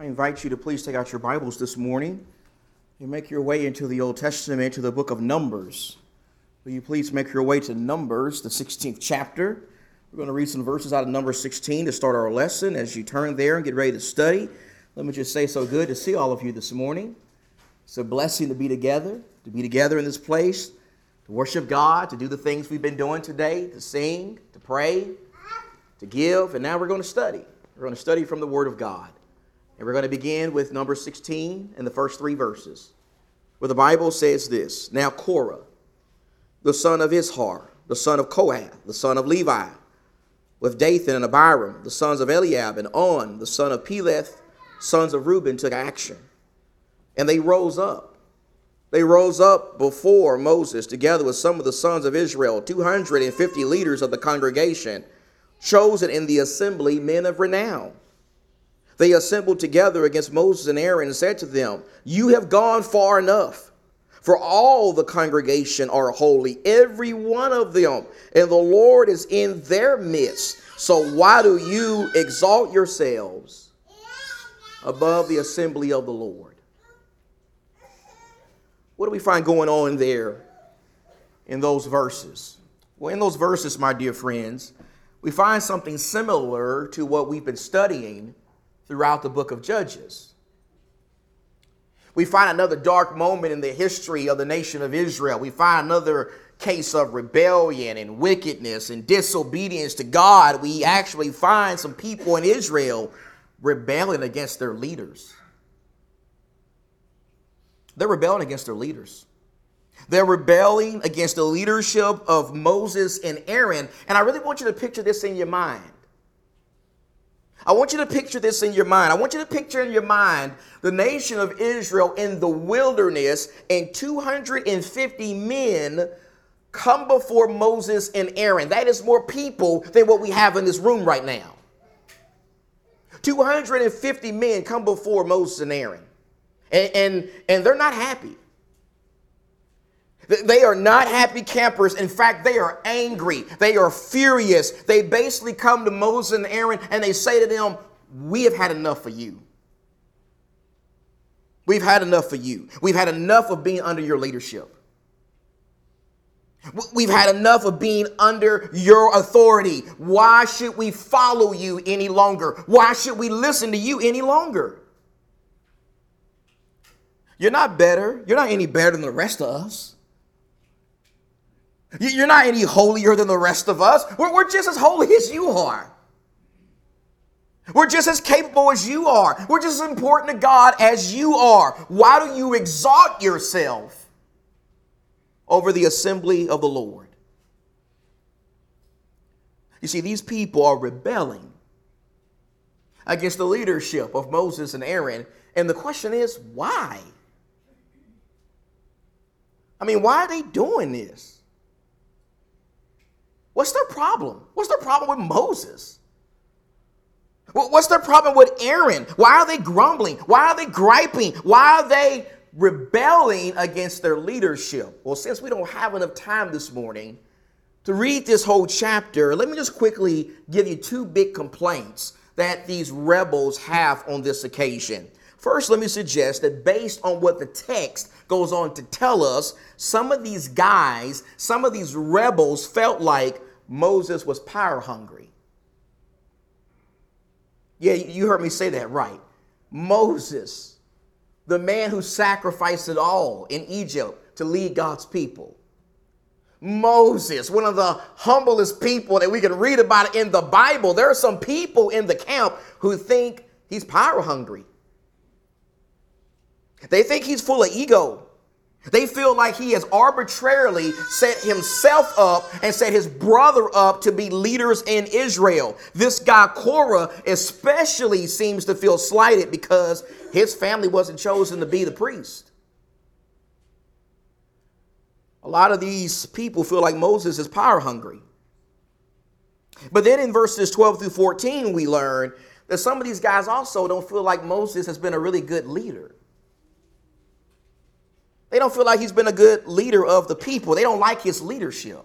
I invite you to please take out your Bibles this morning and make your way into the Old Testament, to the book of Numbers. Will you please make your way to Numbers, the 16th chapter? We're going to read some verses out of Numbers 16 to start our lesson. As you turn there and get ready to study, let me just say, so good to see all of you this morning. It's a blessing to be together in this place, to worship God, to do the things we've been doing today, to sing, to pray, to give, and now we're going to study. We're going to study from the Word of God. And we're going to begin with Numbers 16 and the first three verses, where the Bible says this. Now Korah, the son of Izhar, the son of Kohath, the son of Levi, with Dathan and Abiram, the sons of Eliab, and On, the son of Peleth, sons of Reuben, took action. And they rose up. They rose up before Moses, together with some of the sons of Israel, 250 leaders of the congregation, chosen in the assembly, men of renown. They assembled together against Moses and Aaron and said to them, "You have gone far enough, for all the congregation are holy, every one of them, and the Lord is in their midst. So why do you exalt yourselves above the assembly of the Lord?" What do we find going on there in those verses? Well, in those verses, my dear friends, we find something similar to what we've been studying throughout the book of Judges. We find another dark moment in the history of the nation of Israel. We find another case of rebellion and wickedness and disobedience to God. We actually find some people in Israel rebelling against their leaders. They're rebelling against their leaders. They're rebelling against the leadership of Moses and Aaron. And I really want you to picture this in your mind. I want you to picture this in your mind. I want you to picture in your mind the nation of Israel in the wilderness, and 250 men come before Moses and Aaron. That is more people than what we have in this room right now. 250 men come before Moses and Aaron, and they're not happy. They are not happy campers. In fact, they are angry. They are furious. They basically come to Moses and Aaron and they say to them, "We have had enough of you. We've had enough of you. We've had enough of being under your leadership. We've had enough of being under your authority. Why should we follow you any longer? Why should we listen to you any longer? You're not better. You're not any better than the rest of us. You're not any holier than the rest of us. We're just as holy as you are. We're just as capable as you are. We're just as important to God as you are. Why do you exalt yourself over the assembly of the Lord?" You see, these people are rebelling against the leadership of Moses and Aaron. And the question is, why? I mean, why are they doing this? What's their problem? What's their problem with Moses? What's their problem with Aaron? Why are they grumbling? Why are they griping? Why are they rebelling against their leadership? Well, since we don't have enough time this morning to read this whole chapter, let me just quickly give you two big complaints that these rebels have on this occasion. First, let me suggest that based on what the text goes on to tell us, some of these rebels felt like Moses was power hungry. Yeah, you heard me say that right. Moses, the man who sacrificed it all in Egypt to lead God's people. Moses, one of the humblest people that we can read about in the Bible. There are some people in the camp who think he's power hungry. They think he's full of ego. They feel like he has arbitrarily set himself up and set his brother up to be leaders in Israel. This guy Korah especially seems to feel slighted because his family wasn't chosen to be the priest. A lot of these people feel like Moses is power hungry. But then in verses 12 through 14, we learn that some of these guys also don't feel like Moses has been a really good leader. They don't feel like he's been a good leader of the people. They don't like his leadership.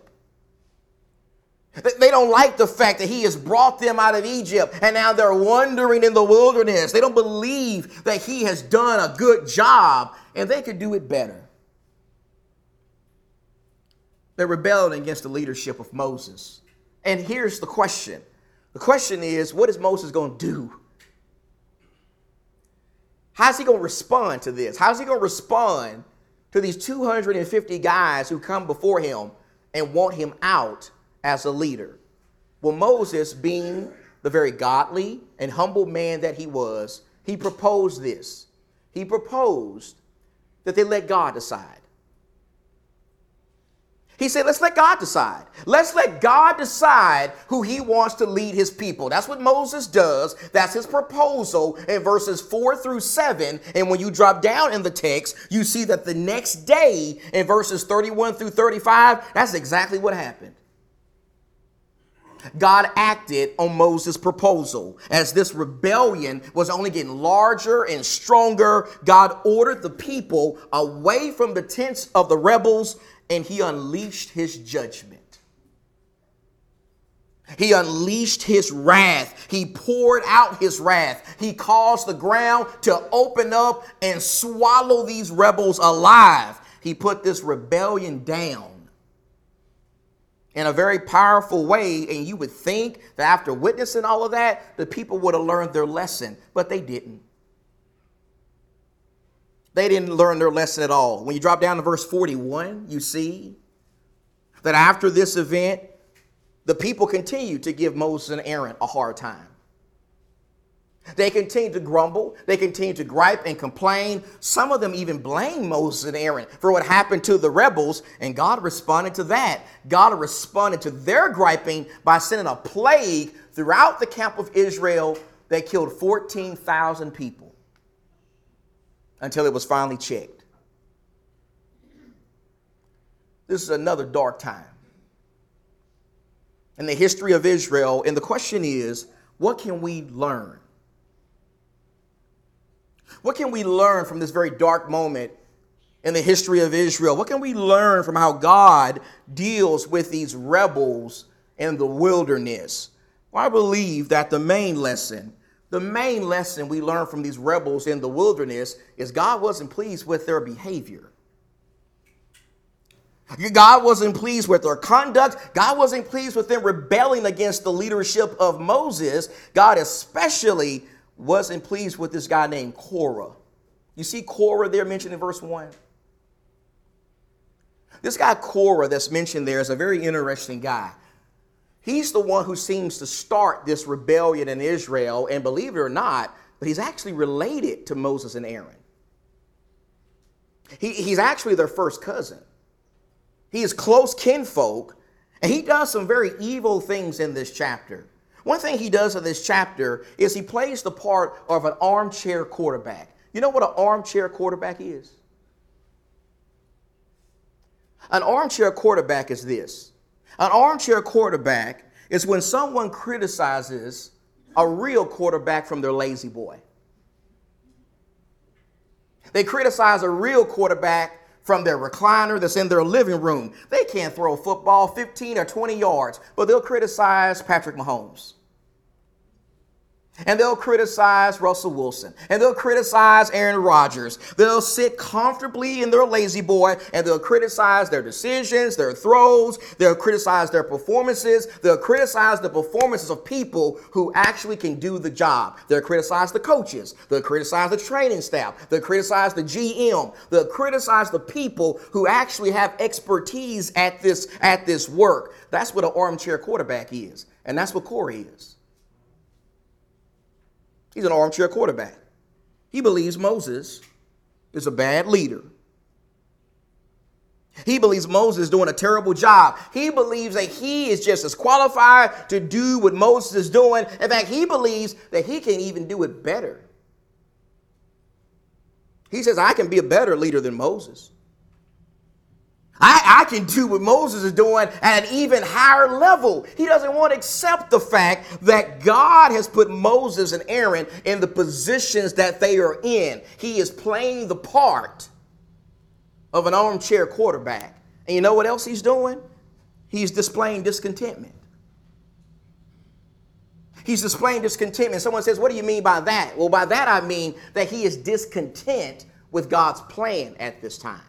They don't like the fact that he has brought them out of Egypt and now they're wandering in the wilderness. They don't believe that he has done a good job and they could do it better. They rebelled against the leadership of Moses. And here's the question. The question is, what is Moses going to do? How's he going to respond to this? How's he going to respond to these 250 guys who come before him and want him out as a leader? Well, Moses, being the very godly and humble man that he was, he proposed this. He proposed that they let God decide. He said, let's let God decide. Let's let God decide who he wants to lead his people. That's what Moses does. That's his proposal in verses 4-7. And when you drop down in the text, you see that the next day in verses 31-35, that's exactly what happened. God acted on Moses' proposal. As this rebellion was only getting larger and stronger, God ordered the people away from the tents of the rebels, and he unleashed his judgment. He unleashed his wrath. He poured out his wrath. He caused the ground to open up and swallow these rebels alive. He put this rebellion down in a very powerful way, and you would think that after witnessing all of that, the people would have learned their lesson, but they didn't. They didn't learn their lesson at all. When you drop down to verse 41, you see that after this event, the people continued to give Moses and Aaron a hard time. They continued to grumble. They continued to gripe and complain. Some of them even blamed Moses and Aaron for what happened to the rebels, and God responded to that. God responded to their griping by sending a plague throughout the camp of Israel that killed 14,000 people. Until it was finally checked. This is another dark time in the history of Israel. And the question is, what can we learn? What can we learn from this very dark moment in the history of Israel? What can we learn from how God deals with these rebels in the wilderness? Well, I believe that the main lesson we learn from these rebels in the wilderness is God wasn't pleased with their behavior. God wasn't pleased with their conduct. God wasn't pleased with them rebelling against the leadership of Moses. God especially wasn't pleased with this guy named Korah. You see Korah there mentioned in verse 1? This guy Korah that's mentioned there is a very interesting guy. He's the one who seems to start this rebellion in Israel, and believe it or not, but he's actually related to Moses and Aaron. He's actually their first cousin. He is close kinfolk, and he does some very evil things in this chapter. One thing he does in this chapter is he plays the part of an armchair quarterback. You know what an armchair quarterback is? An armchair quarterback is this. An armchair quarterback is when someone criticizes a real quarterback from their lazy boy. They criticize a real quarterback from their recliner that's in their living room. They can't throw a football 15 or 20 yards, but they'll criticize Patrick Mahomes. And they'll criticize Russell Wilson. And they'll criticize Aaron Rodgers. They'll sit comfortably in their lazy boy and they'll criticize their decisions, their throws. They'll criticize their performances. They'll criticize the performances of people who actually can do the job. They'll criticize the coaches. They'll criticize the training staff. They'll criticize the GM. They'll criticize the people who actually have expertise at this work. That's what an armchair quarterback is. And that's what Corey is. He's an armchair quarterback. He believes Moses is a bad leader. He believes Moses is doing a terrible job. He believes that he is just as qualified to do what Moses is doing. In fact, he believes that he can even do it better. He says, I can be a better leader than Moses. I can do what Moses is doing at an even higher level. He doesn't want to accept the fact that God has put Moses and Aaron in the positions that they are in. He is playing the part of an armchair quarterback. And you know what else he's doing? He's displaying discontentment. He's displaying discontentment. Someone says, what do you mean by that? Well, by that I mean that he is discontent with God's plan at this time.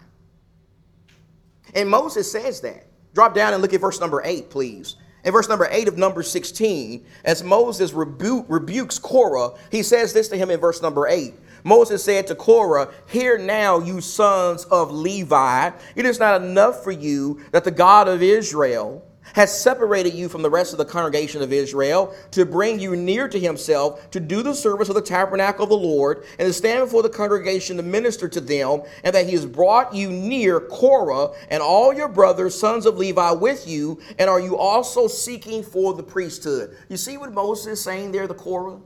And Moses says that. Drop down and look at verse number 8, please. In verse number 8 of Numbers 16, as Moses rebukes Korah, he says this to him in verse number 8. Moses said to Korah, hear now, you sons of Levi, it is not enough for you that the God of Israel has separated you from the rest of the congregation of Israel to bring you near to himself, to do the service of the tabernacle of the Lord, and to stand before the congregation to minister to them, and that he has brought you near Korah and all your brothers, sons of Levi, with you, and are you also seeking for the priesthood? You see what Moses is saying there to Korah?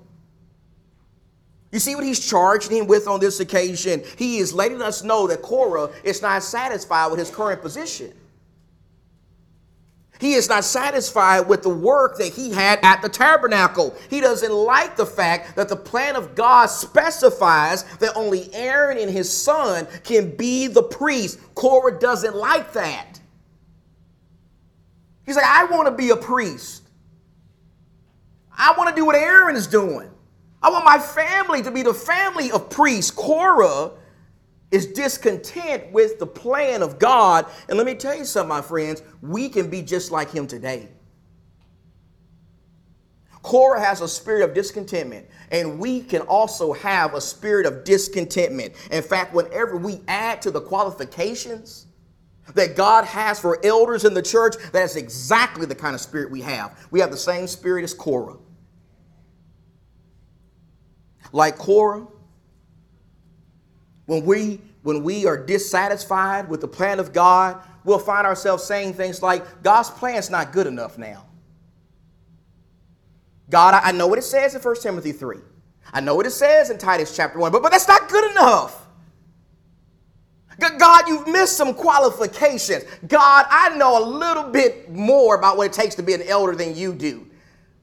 You see what he's charging him with on this occasion? He is letting us know that Korah is not satisfied with his current position. He is not satisfied with the work that he had at the tabernacle. He doesn't like the fact that the plan of God specifies that only Aaron and his son can be the priest. Korah doesn't like that. He's like, I want to be a priest. I want to do what Aaron is doing. I want my family to be the family of priests. Korah is discontent with the plan of God. And let me tell you something, my friends, we can be just like him today. Korah has a spirit of discontentment, and we can also have a spirit of discontentment. In fact, whenever we add to the qualifications that God has for elders in the church, that is exactly the kind of spirit we have. We have the same spirit as Korah. Like Korah, when we are dissatisfied with the plan of God, we'll find ourselves saying things like, God's plan's not good enough now. God, I know what it says in 1 Timothy 3. I know what it says in Titus chapter 1, but that's not good enough. God, you've missed some qualifications. God, I know a little bit more about what it takes to be an elder than you do.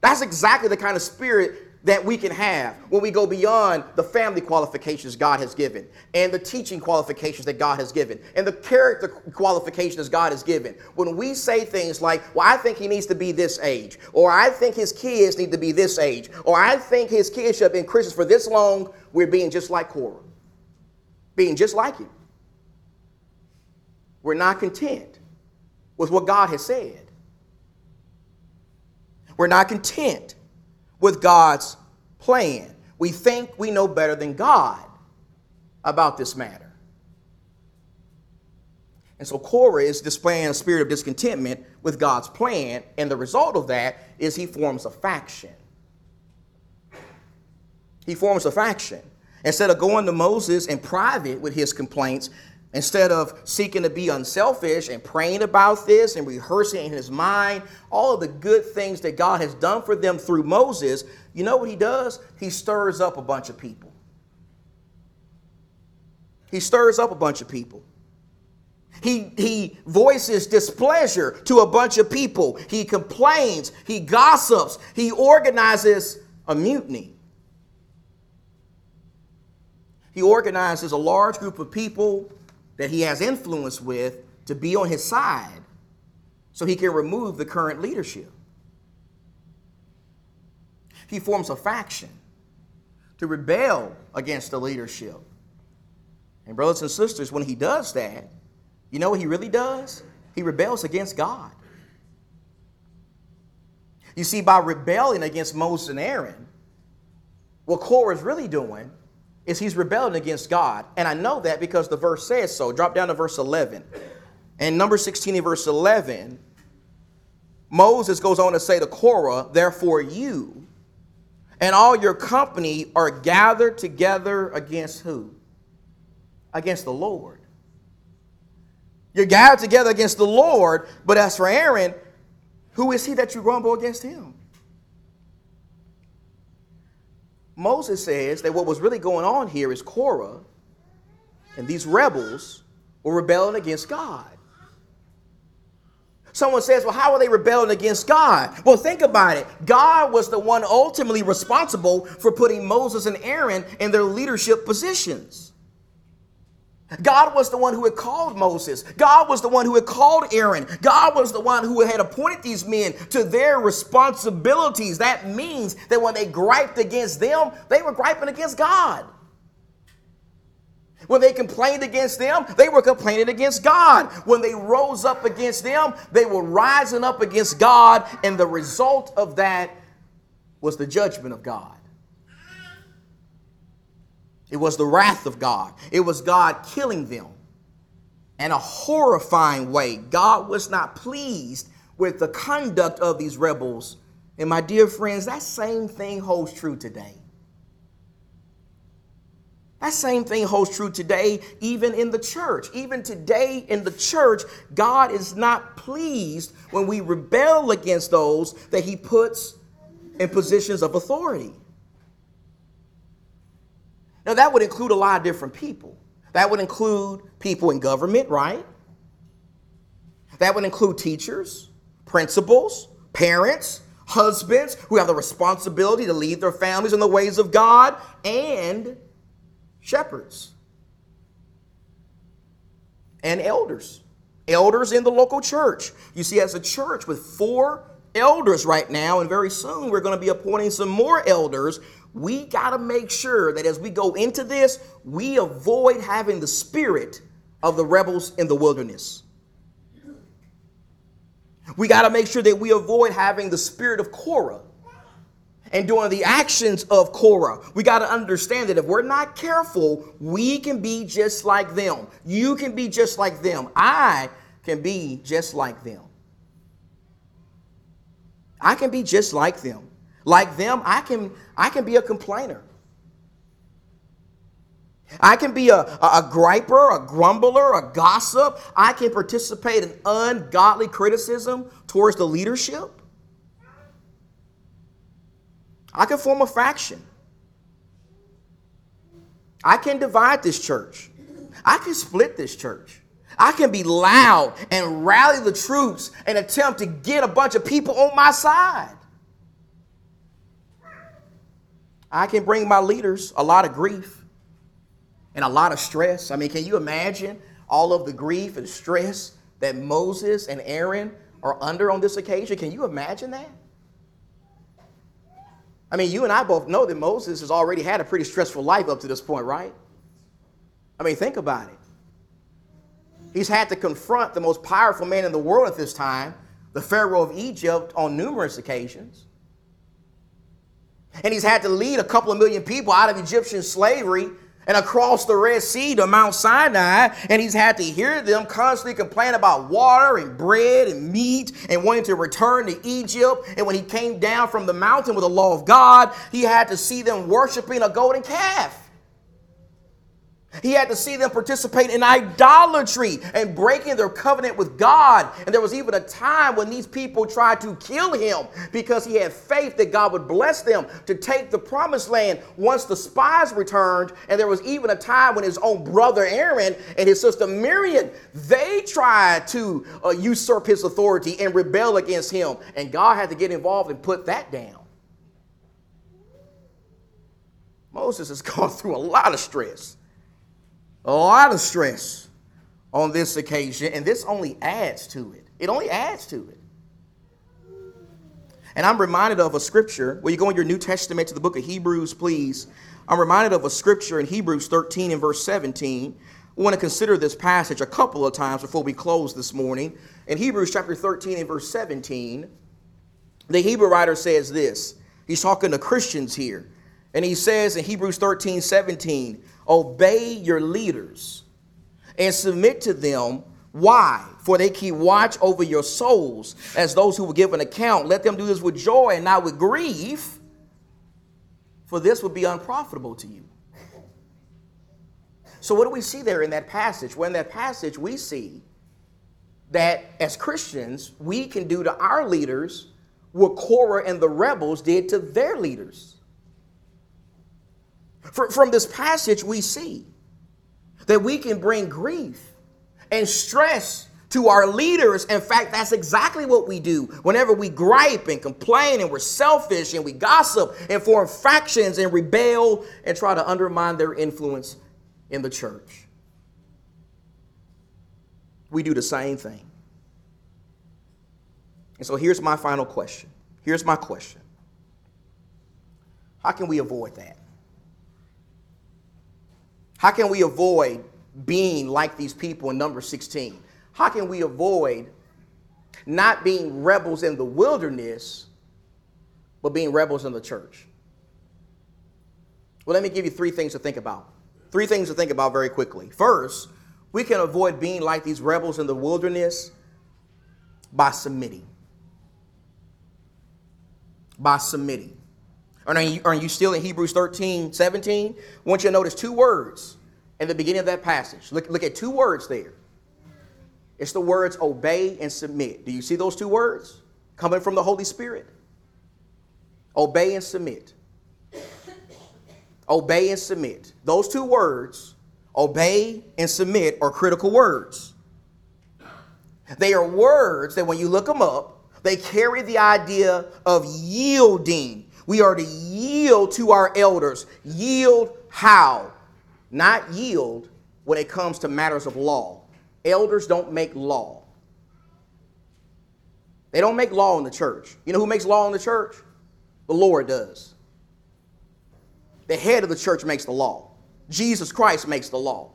That's exactly the kind of spirit that we can have when we go beyond the family qualifications God has given, and the teaching qualifications that God has given, and the character qualifications God has given. When we say things like, well, I think he needs to be this age, or I think his kids need to be this age, or I think his kids should have been Christians for this long, we're being just like Korah, being just like him. We're not content with what God has said. We're not content with God's plan. We think we know better than God about this matter. And so Korah is displaying a spirit of discontentment with God's plan, and the result of that is he forms a faction. He forms a faction. Instead of going to Moses in private with his complaints, instead of seeking to be unselfish and praying about this and rehearsing in his mind all of the good things that God has done for them through Moses, you know what he does? He stirs up a bunch of people. He stirs up a bunch of people. He voices displeasure to a bunch of people. He complains. He gossips. He organizes a mutiny. He organizes a large group of people that he has influence with to be on his side so he can remove the current leadership. He forms a faction to rebel against the leadership. And brothers and sisters, when he does that, you know what he really does? He rebels against God. You see, by rebelling against Moses and Aaron, what Korah is really doing is he's rebelling against God. And I know that because the verse says so. Drop down to verse 11. In Numbers 16 and verse 11, Moses goes on to say to Korah, therefore you and all your company are gathered together against who? Against the Lord. You're gathered together against the Lord, but as for Aaron, who is he that you grumble against him? Moses says that what was really going on here is Korah and these rebels were rebelling against God. Someone says, well, how are they rebelling against God? Well, think about it. God was the one ultimately responsible for putting Moses and Aaron in their leadership positions. God was the one who had called Moses. God was the one who had called Aaron. God was the one who had appointed these men to their responsibilities. That means that when they griped against them, they were griping against God. When they complained against them, they were complaining against God. When they rose up against them, they were rising up against God. And the result of that was the judgment of God. It was the wrath of God. It was God killing them in a horrifying way. God was not pleased with the conduct of these rebels. And my dear friends, that same thing holds true today. That same thing holds true today, even in the church. Even today in the church, God is not pleased when we rebel against those that he puts in positions of authority. Now, that would include a lot of different people. That would include people in government, right? That would include teachers, principals, parents, husbands who have the responsibility to lead their families in the ways of God, and shepherds and elders. Elders in the local church. You see, as a church with 4 elders right now, and very soon we're going to be appointing some more elders, we got to make sure that as we go into this, we avoid having the spirit of the rebels in the wilderness. We got to make sure that we avoid having the spirit of Korah and doing the actions of Korah. We got to understand that if we're not careful, we can be just like them. You can be just like them. I can be just like them. I can be just like them. Like them, I can be a complainer. I can be a griper, a grumbler, a gossip. I can participate in ungodly criticism towards the leadership. I can form a faction. I can divide this church. I can split this church. I can be loud and rally the troops and attempt to get a bunch of people on my side. I can bring my leaders a lot of grief and a lot of stress. I mean, can you imagine all of the grief and stress that Moses and Aaron are under on this occasion? Can you imagine that? I mean, you and I both know that Moses has already had a pretty stressful life up to this point, right? I mean, think about it. He's had to confront the most powerful man in the world at this time, the Pharaoh of Egypt, on numerous occasions. And he's had to lead a couple of million people out of Egyptian slavery and across the Red Sea to Mount Sinai. And he's had to hear them constantly complain about water and bread and meat and wanting to return to Egypt. And when he came down from the mountain with the law of God, he had to see them worshiping a golden calf. He had to see them participate in idolatry and breaking their covenant with God. And there was even a time when these people tried to kill him because he had faith that God would bless them to take the promised land once the spies returned. And there was even a time when his own brother Aaron and his sister Miriam, they tried to usurp his authority and rebel against him. And God had to get involved and put that down. Moses has gone through a lot of stress. A lot of stress on this occasion, and this only adds to it. It only adds to it. And I'm reminded of a scripture. Will you go in your New Testament to the book of Hebrews, please? I'm reminded of a scripture in Hebrews 13 and verse 17. We want to consider this passage a couple of times before we close this morning. In Hebrews chapter 13 and verse 17, the Hebrew writer says this. He's talking to Christians here. And he says in Hebrews 13, 17, obey your leaders and submit to them. Why? For they keep watch over your souls as those who will give an account. Let them do this with joy and not with grief, for this would be unprofitable to you. So what do we see there in that passage? Well, in that passage, we see that as Christians, we can do to our leaders what Korah and the rebels did to their leaders. From this passage, we see that we can bring grief and stress to our leaders. In fact, that's exactly what we do. Whenever we gripe and complain and we're selfish and we gossip and form factions and rebel and try to undermine their influence in the church. we do the same thing. And so here's my final question. Here's my question. How can we avoid that? How can we avoid being like these people in Numbers 16? How can we avoid not being rebels in the wilderness, but being rebels in the church? Well, let me give you three things to think about. Three things to think about very quickly. First, we can avoid being like these rebels in the wilderness by submitting. By submitting. Are you still in Hebrews 13:17? I want you to notice two words in the beginning of that passage. Look at two words there. It's the words obey and submit. Do you see those two words coming from the Holy Spirit? Obey and submit. Obey and submit. Those two words, obey and submit, are critical words. They are words that when you look them up, they carry the idea of yielding. We are to yield to our elders. Yield how? Not yield when it comes to matters of law. Elders don't make law. They don't make law in the church. You know who makes law in the church? The Lord does. The head of the church makes the law. Jesus Christ makes the law.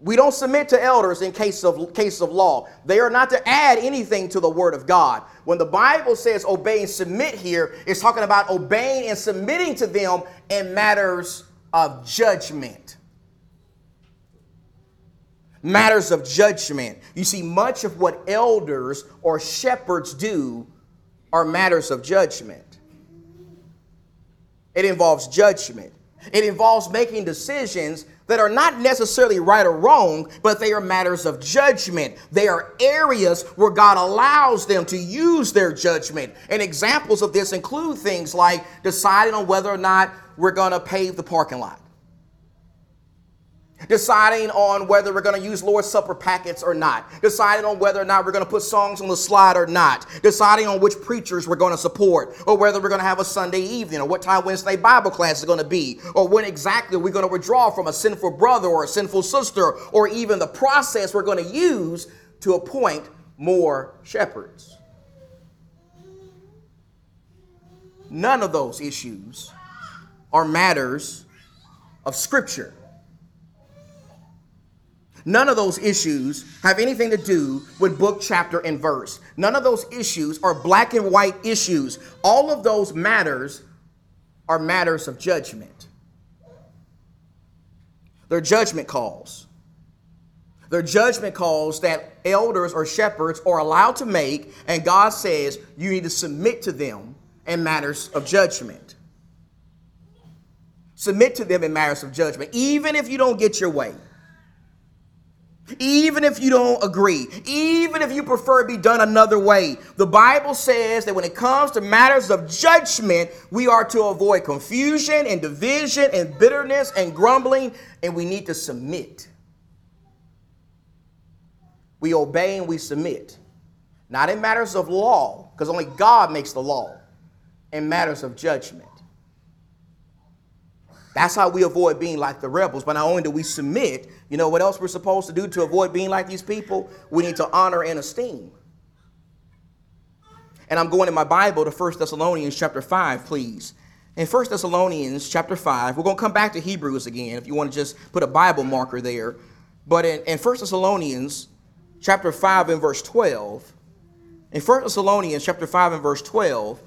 We don't submit to elders in cases of law. They are not to add anything to the word of God. When the Bible says obey and submit here, it's talking about obeying and submitting to them in matters of judgment. Matters of judgment. You see, much of what elders or shepherds do are matters of judgment. It involves judgment. It involves making decisions that are not necessarily right or wrong, but they are matters of judgment. They are areas where God allows them to use their judgment. And examples of this include things like deciding on whether or not we're going to pave the parking lot. Deciding on whether we're going to use Lord's Supper packets or not. Deciding on whether or not we're going to put songs on the slide or not. Deciding on which preachers we're going to support, or whether we're going to have a Sunday evening, or what time Wednesday Bible class is going to be, or when exactly we're going to withdraw from a sinful brother or a sinful sister, or even the process we're going to use to appoint more shepherds. None of those issues are matters of Scripture. None of those issues have anything to do with book, chapter, and verse. None of those issues are black and white issues. All of those matters are matters of judgment. They're judgment calls. They're judgment calls that elders or shepherds are allowed to make, and God says you need to submit to them in matters of judgment. Submit to them in matters of judgment, even if you don't get your way. Even if you don't agree, even if you prefer it be done another way, the Bible says that when it comes to matters of judgment, we are to avoid confusion and division and bitterness and grumbling, and we need to submit. We obey and we submit, not in matters of law, because only God makes the law, in matters of judgment. That's how we avoid being like the rebels. But not only do we submit, you know what else we're supposed to do to avoid being like these people? We need to honor and esteem. And I'm going in my Bible to 1 Thessalonians chapter 5, please. In 1 Thessalonians chapter 5, we're going to come back to Hebrews again if you want to just put a Bible marker there. But in 1 Thessalonians chapter 5 and verse 12, in 1 Thessalonians chapter 5 and verse 12,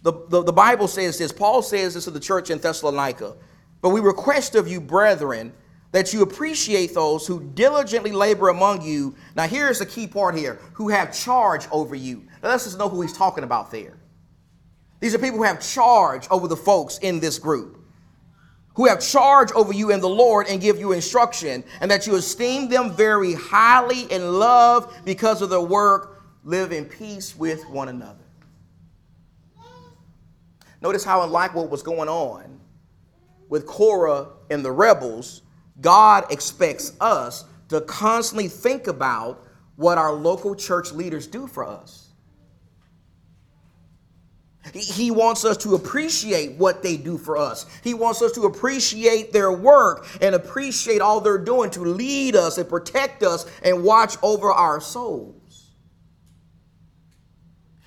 the Bible says this. Paul says this to the church in Thessalonica. But we request of you, brethren, that you appreciate those who diligently labor among you. Now, here's the key part here. Who have charge over you. Now, let's just know who he's talking about there. These are people who have charge over the folks in this group. Who have charge over you in the Lord and give you instruction. And that you esteem them very highly in love because of their work. Live in peace with one another. Notice how, unlike what was going on with Korah and the rebels, God expects us to constantly think about what our local church leaders do for us. He wants us to appreciate what they do for us. He wants us to appreciate their work and appreciate all they're doing to lead us and protect us and watch over our souls.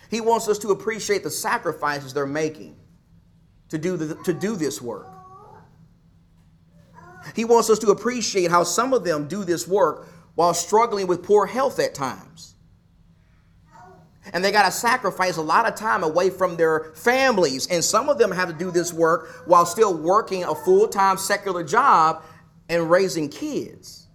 He wants us to appreciate the sacrifices they're making to do this work. He wants us to appreciate how some of them do this work while struggling with poor health at times. And they got to sacrifice a lot of time away from their families. And some of them have to do this work while still working a full-time secular job and raising kids.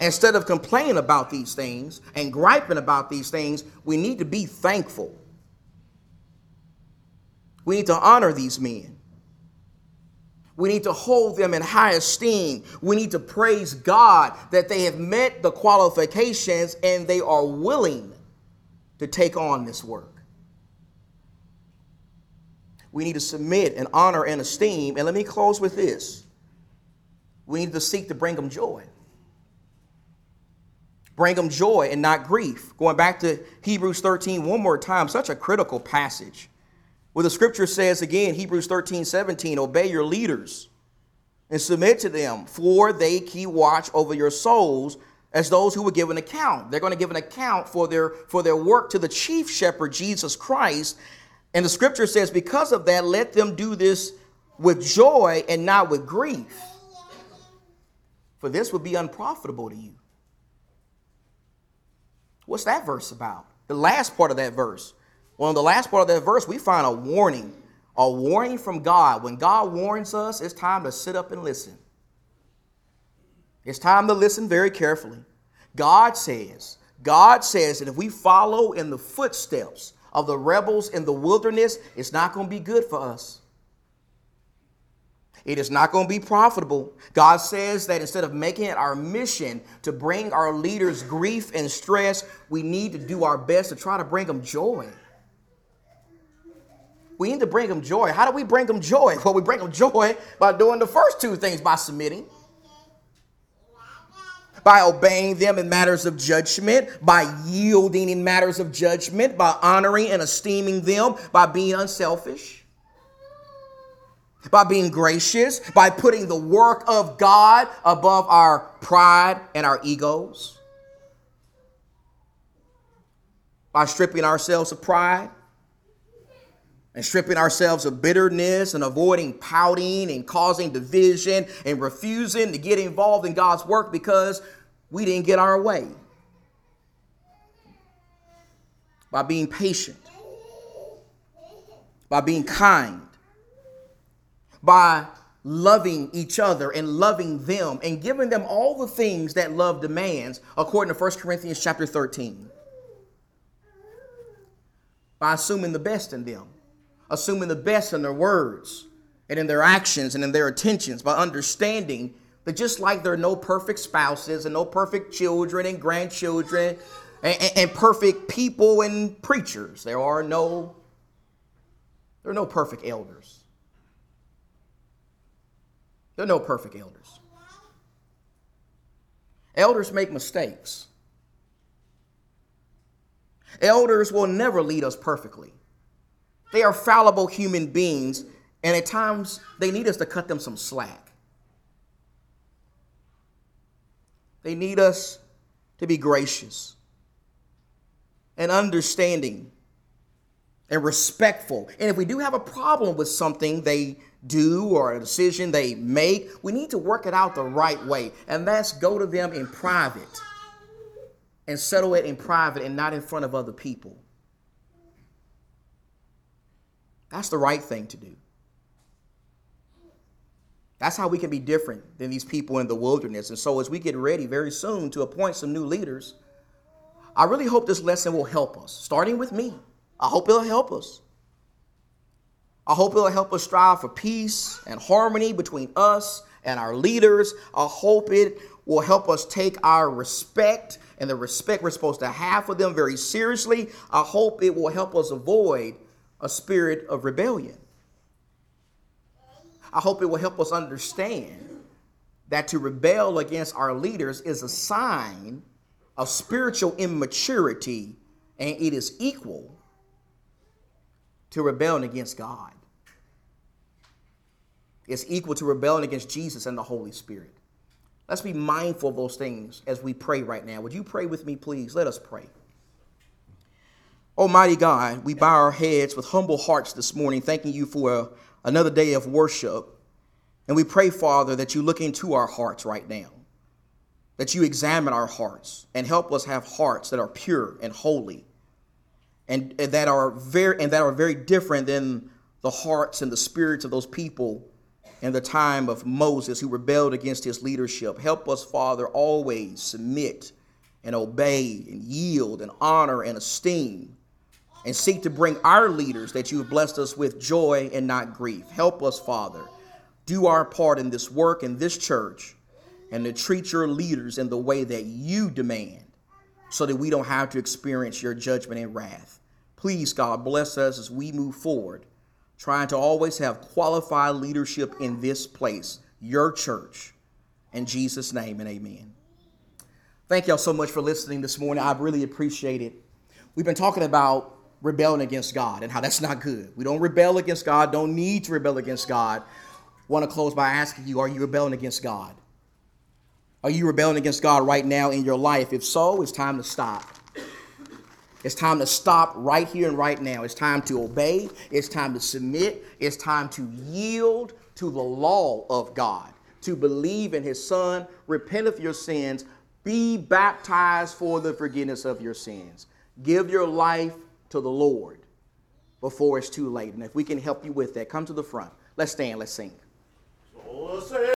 Instead of complaining about these things and griping about these things, we need to be thankful. We need to honor these men. We need to hold them in high esteem. We need to praise God that they have met the qualifications and they are willing to take on this work. We need to submit and honor and esteem. And let me close with this. We need to seek to bring them joy. Bring them joy and not grief. Going back to Hebrews 13 one more time, such a critical passage. Well, the scripture says again, Hebrews 13:17, obey your leaders and submit to them, for they keep watch over your souls as those who will give an account. They're going to give an account for their work to the chief shepherd, Jesus Christ. And the scripture says, because of that, let them do this with joy and not with grief, for this would be unprofitable to you. What's that verse about? The last part of that verse. Well, in the last part of that verse, we find a warning from God. When God warns us, it's time to sit up and listen. It's time to listen very carefully. God says that if we follow in the footsteps of the rebels in the wilderness, it's not going to be good for us. It is not going to be profitable. God says that instead of making it our mission to bring our leaders grief and stress, we need to do our best to try to bring them joy. We need to bring them joy. How do we bring them joy? Well, we bring them joy by doing the first two things, by submitting, by obeying them in matters of judgment, by yielding in matters of judgment, by honoring and esteeming them, by being unselfish, by being gracious, by putting the work of God above our pride and our egos, by stripping ourselves of pride, and stripping ourselves of bitterness and avoiding pouting and causing division and refusing to get involved in God's work because we didn't get our way. By being patient, by being kind, by loving each other and loving them and giving them all the things that love demands, according to 1 Corinthians chapter 13. By assuming the best in them. Assuming the best in their words and in their actions and in their intentions, by understanding that just like there are no perfect spouses and no perfect children and grandchildren and perfect people and preachers, there are no perfect elders. There are no perfect elders. Elders make mistakes. Elders will never lead us perfectly. They are fallible human beings, and at times they need us to cut them some slack. They need us to be gracious and understanding and respectful. And if we do have a problem with something they do or a decision they make, we need to work it out the right way, and that's go to them in private and settle it in private and not in front of other people. That's the right thing to do. That's how we can be different than these people in the wilderness. And so as we get ready very soon to appoint some new leaders, I really hope this lesson will help us, starting with me. I hope it'll help us. I hope it'll help us strive for peace and harmony between us and our leaders. I hope it will help us take our respect and the respect we're supposed to have for them very seriously. I hope it will help us avoid a spirit of rebellion. I hope it will help us understand that to rebel against our leaders is a sign of spiritual immaturity, and it is equal to rebelling against God. It's equal to rebelling against Jesus and the Holy Spirit. Let's be mindful of those things as we pray right now. Would you pray with me, please? Let us pray. Almighty God, we bow our heads with humble hearts this morning, thanking you for another day of worship. And we pray, Father, that you look into our hearts right now, that you examine our hearts and help us have hearts that are pure and holy and that are very different than the hearts and the spirits of those people in the time of Moses who rebelled against his leadership. Help us, Father, always submit and obey and yield and honor and esteem and seek to bring our leaders that you have blessed us with joy and not grief. Help us, Father, do our part in this work in this church and to treat your leaders in the way that you demand so that we don't have to experience your judgment and wrath. Please, God, bless us as we move forward, trying to always have qualified leadership in this place, your church. In Jesus' name and amen. Thank y'all so much for listening this morning. I really appreciate it. We've been talking about rebelling against God and how that's not good. We don't rebel against God, don't need to rebel against God. Want to close by asking you, are you rebelling against God? Are you rebelling against God right now in your life? If so, it's time to stop. It's time to stop right here and right now. It's time to obey. It's time to submit. It's time to yield to the law of God, to believe in his son, repent of your sins, be baptized for the forgiveness of your sins. Give your life to the Lord before it's too late. And if we can help you with that, come to the front. Let's stand. Let's sing.